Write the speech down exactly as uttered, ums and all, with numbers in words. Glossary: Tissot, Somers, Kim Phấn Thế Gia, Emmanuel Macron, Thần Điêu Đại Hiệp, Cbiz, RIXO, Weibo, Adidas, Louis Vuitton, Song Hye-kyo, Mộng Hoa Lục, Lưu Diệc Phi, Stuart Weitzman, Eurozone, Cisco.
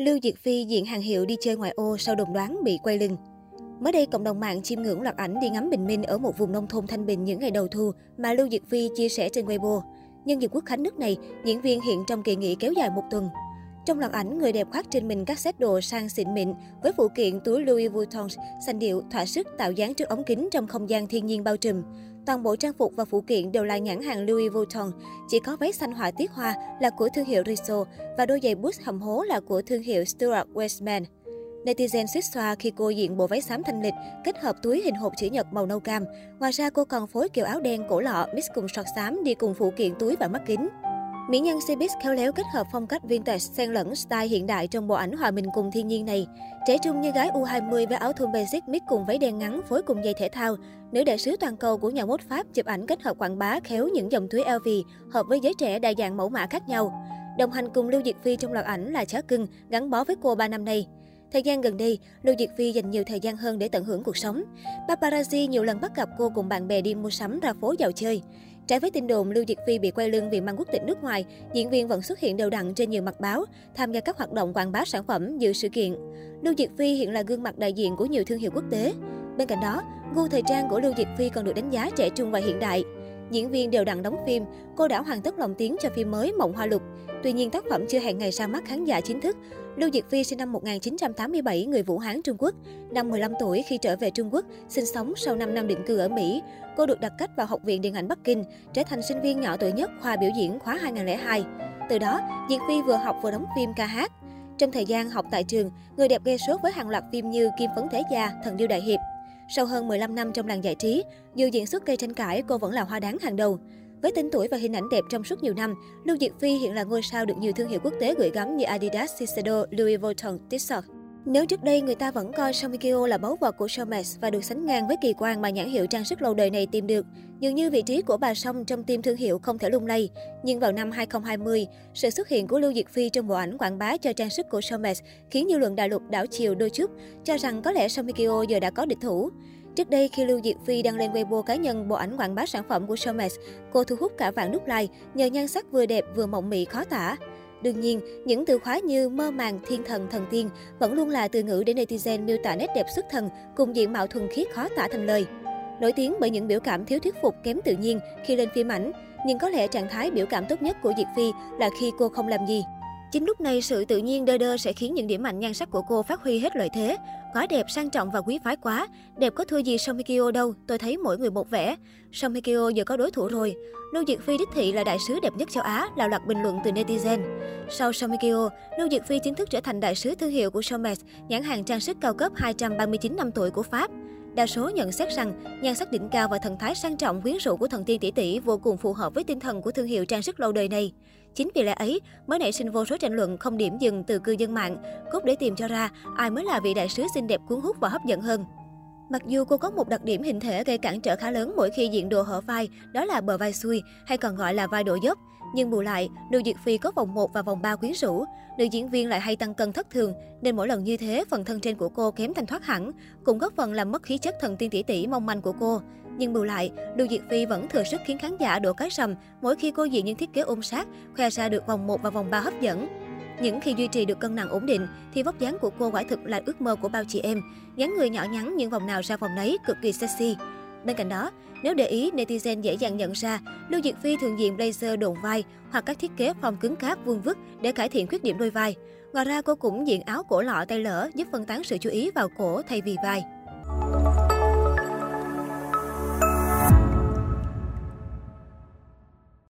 Lưu Diệc Phi diện hàng hiệu đi chơi ngoại ô sau đồn đoán bị quay lưng. Mới đây, cộng đồng mạng chiêm ngưỡng loạt ảnh đi ngắm bình minh ở một vùng nông thôn Thanh Bình những ngày đầu thu mà Lưu Diệc Phi chia sẻ trên Weibo. Nhân dịp quốc khánh nước này, diễn viên hiện trong kỳ nghỉ kéo dài một tuần. Trong loạt ảnh, người đẹp khoác trên mình các set đồ sang xịn mịn với phụ kiện túi Louis Vuitton, xanh điệu, thỏa sức tạo dáng trước ống kính trong không gian thiên nhiên bao trùm. Toàn bộ trang phục và phụ kiện đều là nhãn hàng Louis Vuitton, chỉ có váy xanh họa tiết hoa là của thương hiệu RIXO và đôi giày boots hầm hố là của thương hiệu Stuart Weitzman. Netizen suýt xoa khi cô diện bộ váy xám thanh lịch kết hợp túi hình hộp chữ nhật màu nâu cam. Ngoài ra, cô còn phối kiểu áo đen cổ lọ mix cùng sọt xám đi cùng phụ kiện túi và mắt kính. Mỹ nhân Cbiz khéo léo kết hợp phong cách vintage xen lẫn style hiện đại trong bộ ảnh hòa mình cùng thiên nhiên này. Trẻ trung như gái u hai mươi với áo thun basic mix cùng váy đen ngắn phối cùng giày thể thao. Nữ đại sứ toàn cầu của nhà mốt Pháp chụp ảnh kết hợp quảng bá khéo những dòng túi lờ vê hợp với giới trẻ đa dạng mẫu mã khác nhau. Đồng hành cùng Lưu Diệc Phi trong loạt ảnh là chó cưng gắn bó với cô ba năm nay. Thời gian gần đây, Lưu Diệc Phi dành nhiều thời gian hơn để tận hưởng cuộc sống. Paparazzi nhiều lần bắt gặp cô cùng bạn bè đi mua sắm ra phố dạo chơi. Trái với tin đồn Lưu Diệc Phi bị quay lưng vì mang quốc tịch nước ngoài, diễn viên vẫn xuất hiện đều đặn trên nhiều mặt báo, tham gia các hoạt động quảng bá sản phẩm, dự sự kiện. Lưu Diệc Phi hiện là gương mặt đại diện của nhiều thương hiệu quốc tế. Bên cạnh đó, gu thời trang của Lưu Diệc Phi còn được đánh giá trẻ trung và hiện đại. Diễn viên đều đặn đóng phim, cô đã hoàn tất lồng tiếng cho phim mới Mộng Hoa Lục. Tuy nhiên, tác phẩm chưa hẹn ngày ra mắt khán giả chính thức. Lưu Diệc Phi sinh năm một nghìn chín trăm tám mươi bảy, người Vũ Hán, Trung Quốc. Năm mười lăm tuổi, khi trở về Trung Quốc, sinh sống sau năm năm định cư ở Mỹ. Cô được đặt cách vào Học viện Điện ảnh Bắc Kinh, trở thành sinh viên nhỏ tuổi nhất khoa biểu diễn khóa hai nghìn không trăm lẻ hai. Từ đó, Diệc Phi vừa học vừa đóng phim ca hát. Trong thời gian học tại trường, người đẹp gây sốt với hàng loạt phim như Kim Phấn Thế Gia, Thần Điêu Đại Hiệp. Sau hơn mười lăm năm trong làng giải trí, dù diễn xuất gây tranh cãi, cô vẫn là hoa đáng hàng đầu. Với tên tuổi và hình ảnh đẹp trong suốt nhiều năm, Lưu Diệc Phi hiện là ngôi sao được nhiều thương hiệu quốc tế gửi gắm như Adidas, Cisco, Louis Vuitton, Tissot. Nếu trước đây người ta vẫn coi Song Hye-kyo là báu vật của Somers và được sánh ngang với kỳ quan mà nhãn hiệu trang sức lâu đời này tìm được, dường như vị trí của bà Song trong team thương hiệu không thể lung lay. Nhưng vào năm hai nghìn không trăm hai mươi, sự xuất hiện của Lưu Diệc Phi trong bộ ảnh quảng bá cho trang sức của Somers khiến dư luận đại lục đảo chiều đôi chút, cho rằng có lẽ Song Hye-kyo giờ đã có địch thủ. Trước đây, khi Lưu Diệc Phi đăng lên Weibo cá nhân bộ ảnh quảng bá sản phẩm của Somers, cô thu hút cả vạn nút like nhờ nhan sắc vừa đẹp vừa mộng mị khó tả. Đương nhiên, những từ khóa như mơ màng, thiên thần, thần tiên vẫn luôn là từ ngữ để netizen miêu tả nét đẹp xuất thần cùng diện mạo thuần khiết khó tả thành lời. Nổi tiếng bởi những biểu cảm thiếu thuyết phục, kém tự nhiên khi lên phim ảnh, nhưng có lẽ trạng thái biểu cảm tốt nhất của Diệc Phi là khi cô không làm gì. Chính lúc này, sự tự nhiên đơ đơ sẽ khiến những điểm mạnh nhan sắc của cô phát huy hết lợi thế. Quá đẹp, sang trọng và quý phái quá. Đẹp có thua gì Song Hye-kyo đâu, tôi thấy mỗi người một vẻ. Song Hye-kyo giờ có đối thủ rồi. Lưu Diệc Phi đích thị là đại sứ đẹp nhất châu Á, là loạt bình luận từ netizen. Sau Song Hye-kyo, Lưu Diệc Phi chính thức trở thành đại sứ thương hiệu của Somers, nhãn hàng trang sức cao cấp hai trăm ba mươi chín năm tuổi của Pháp. Đa số nhận xét rằng, nhan sắc đỉnh cao và thần thái sang trọng quyến rũ của thần tiên tỷ tỷ vô cùng phù hợp với tinh thần của thương hiệu trang sức lâu đời này. Chính vì lẽ ấy, mới nảy sinh vô số tranh luận không điểm dừng từ cư dân mạng, cốt để tìm cho ra ai mới là vị đại sứ xinh đẹp cuốn hút và hấp dẫn hơn. Mặc dù cô có một đặc điểm hình thể gây cản trở khá lớn mỗi khi diện đồ hở vai, đó là bờ vai xuôi hay còn gọi là vai đổ dốc, nhưng bù lại, Lưu Diệc Phi có vòng một và vòng ba quyến rũ. Nữ diễn viên lại hay tăng cân thất thường, nên mỗi lần như thế, phần thân trên của cô kém thanh thoát hẳn, cũng góp phần làm mất khí chất thần tiên tỷ tỷ mong manh của cô. Nhưng bù lại, Lưu Diệc Phi vẫn thừa sức khiến khán giả đổ cái sầm mỗi khi cô diện những thiết kế ôm sát, khoe ra được vòng một và vòng ba hấp dẫn. Những khi duy trì được cân nặng ổn định thì vóc dáng của cô quả thực là ước mơ của bao chị em. Dáng người nhỏ nhắn nhưng vòng nào ra vòng nấy, cực kỳ sexy. Bên cạnh đó, nếu để ý, netizen dễ dàng nhận ra Lưu Diệc Phi thường diện blazer độn vai hoặc các thiết kế form cứng cáp vuông vức để cải thiện khuyết điểm đôi vai. Ngoài ra, cô cũng diện áo cổ lọ tay lỡ giúp phân tán sự chú ý vào cổ thay vì vai.